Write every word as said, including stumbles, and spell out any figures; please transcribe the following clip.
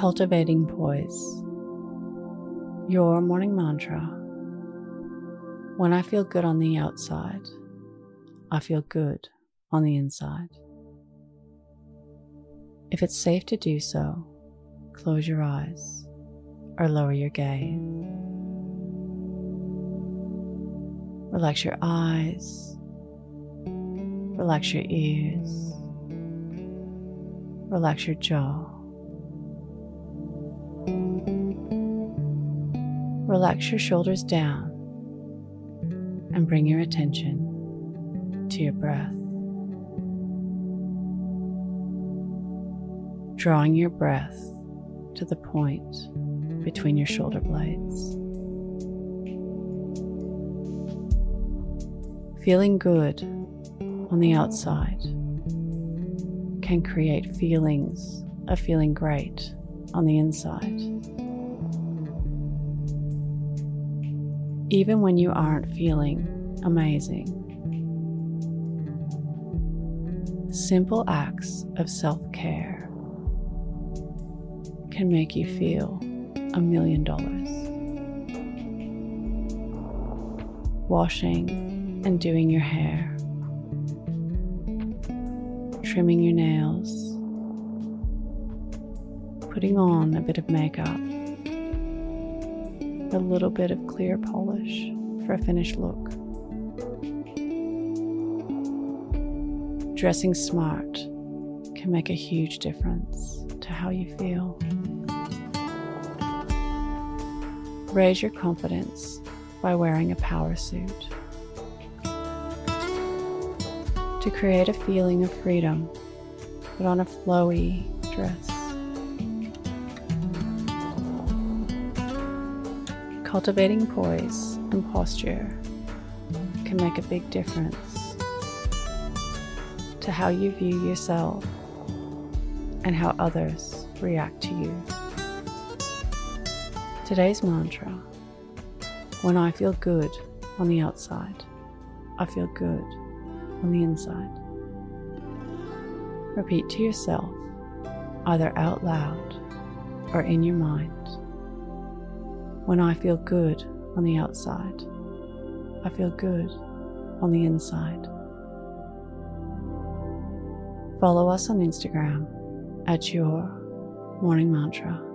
cultivating poise. Your morning mantra: when I feel good on the outside, I feel good on the inside. If it's safe to do so, close your eyes or lower your gaze. Relax your eyes, relax your ears, relax your jaw. Relax your shoulders down and bring your attention to your breath. Drawing your breath to the point between your shoulder blades. Feeling good on the outside can create feelings of feeling great on the inside. Even when you aren't feeling amazing, simple acts of self-care can make you feel a million dollars. Washing and doing your hair, trimming your nails, putting on a bit of makeup, a little bit of clear polish for a finished look, dressing smart can make a huge difference to how you feel. Raise your confidence by wearing a power suit to create a feeling of freedom. Put on a flowy dress. Cultivating poise and posture can make a big difference to how you view yourself and how others react to you. Today's mantra: when I feel good on the outside, I feel good on the inside. Repeat to yourself, either out loud or in your mind: when I feel good on the outside, I feel good on the inside. Follow us on Instagram at Your Morning Mantra.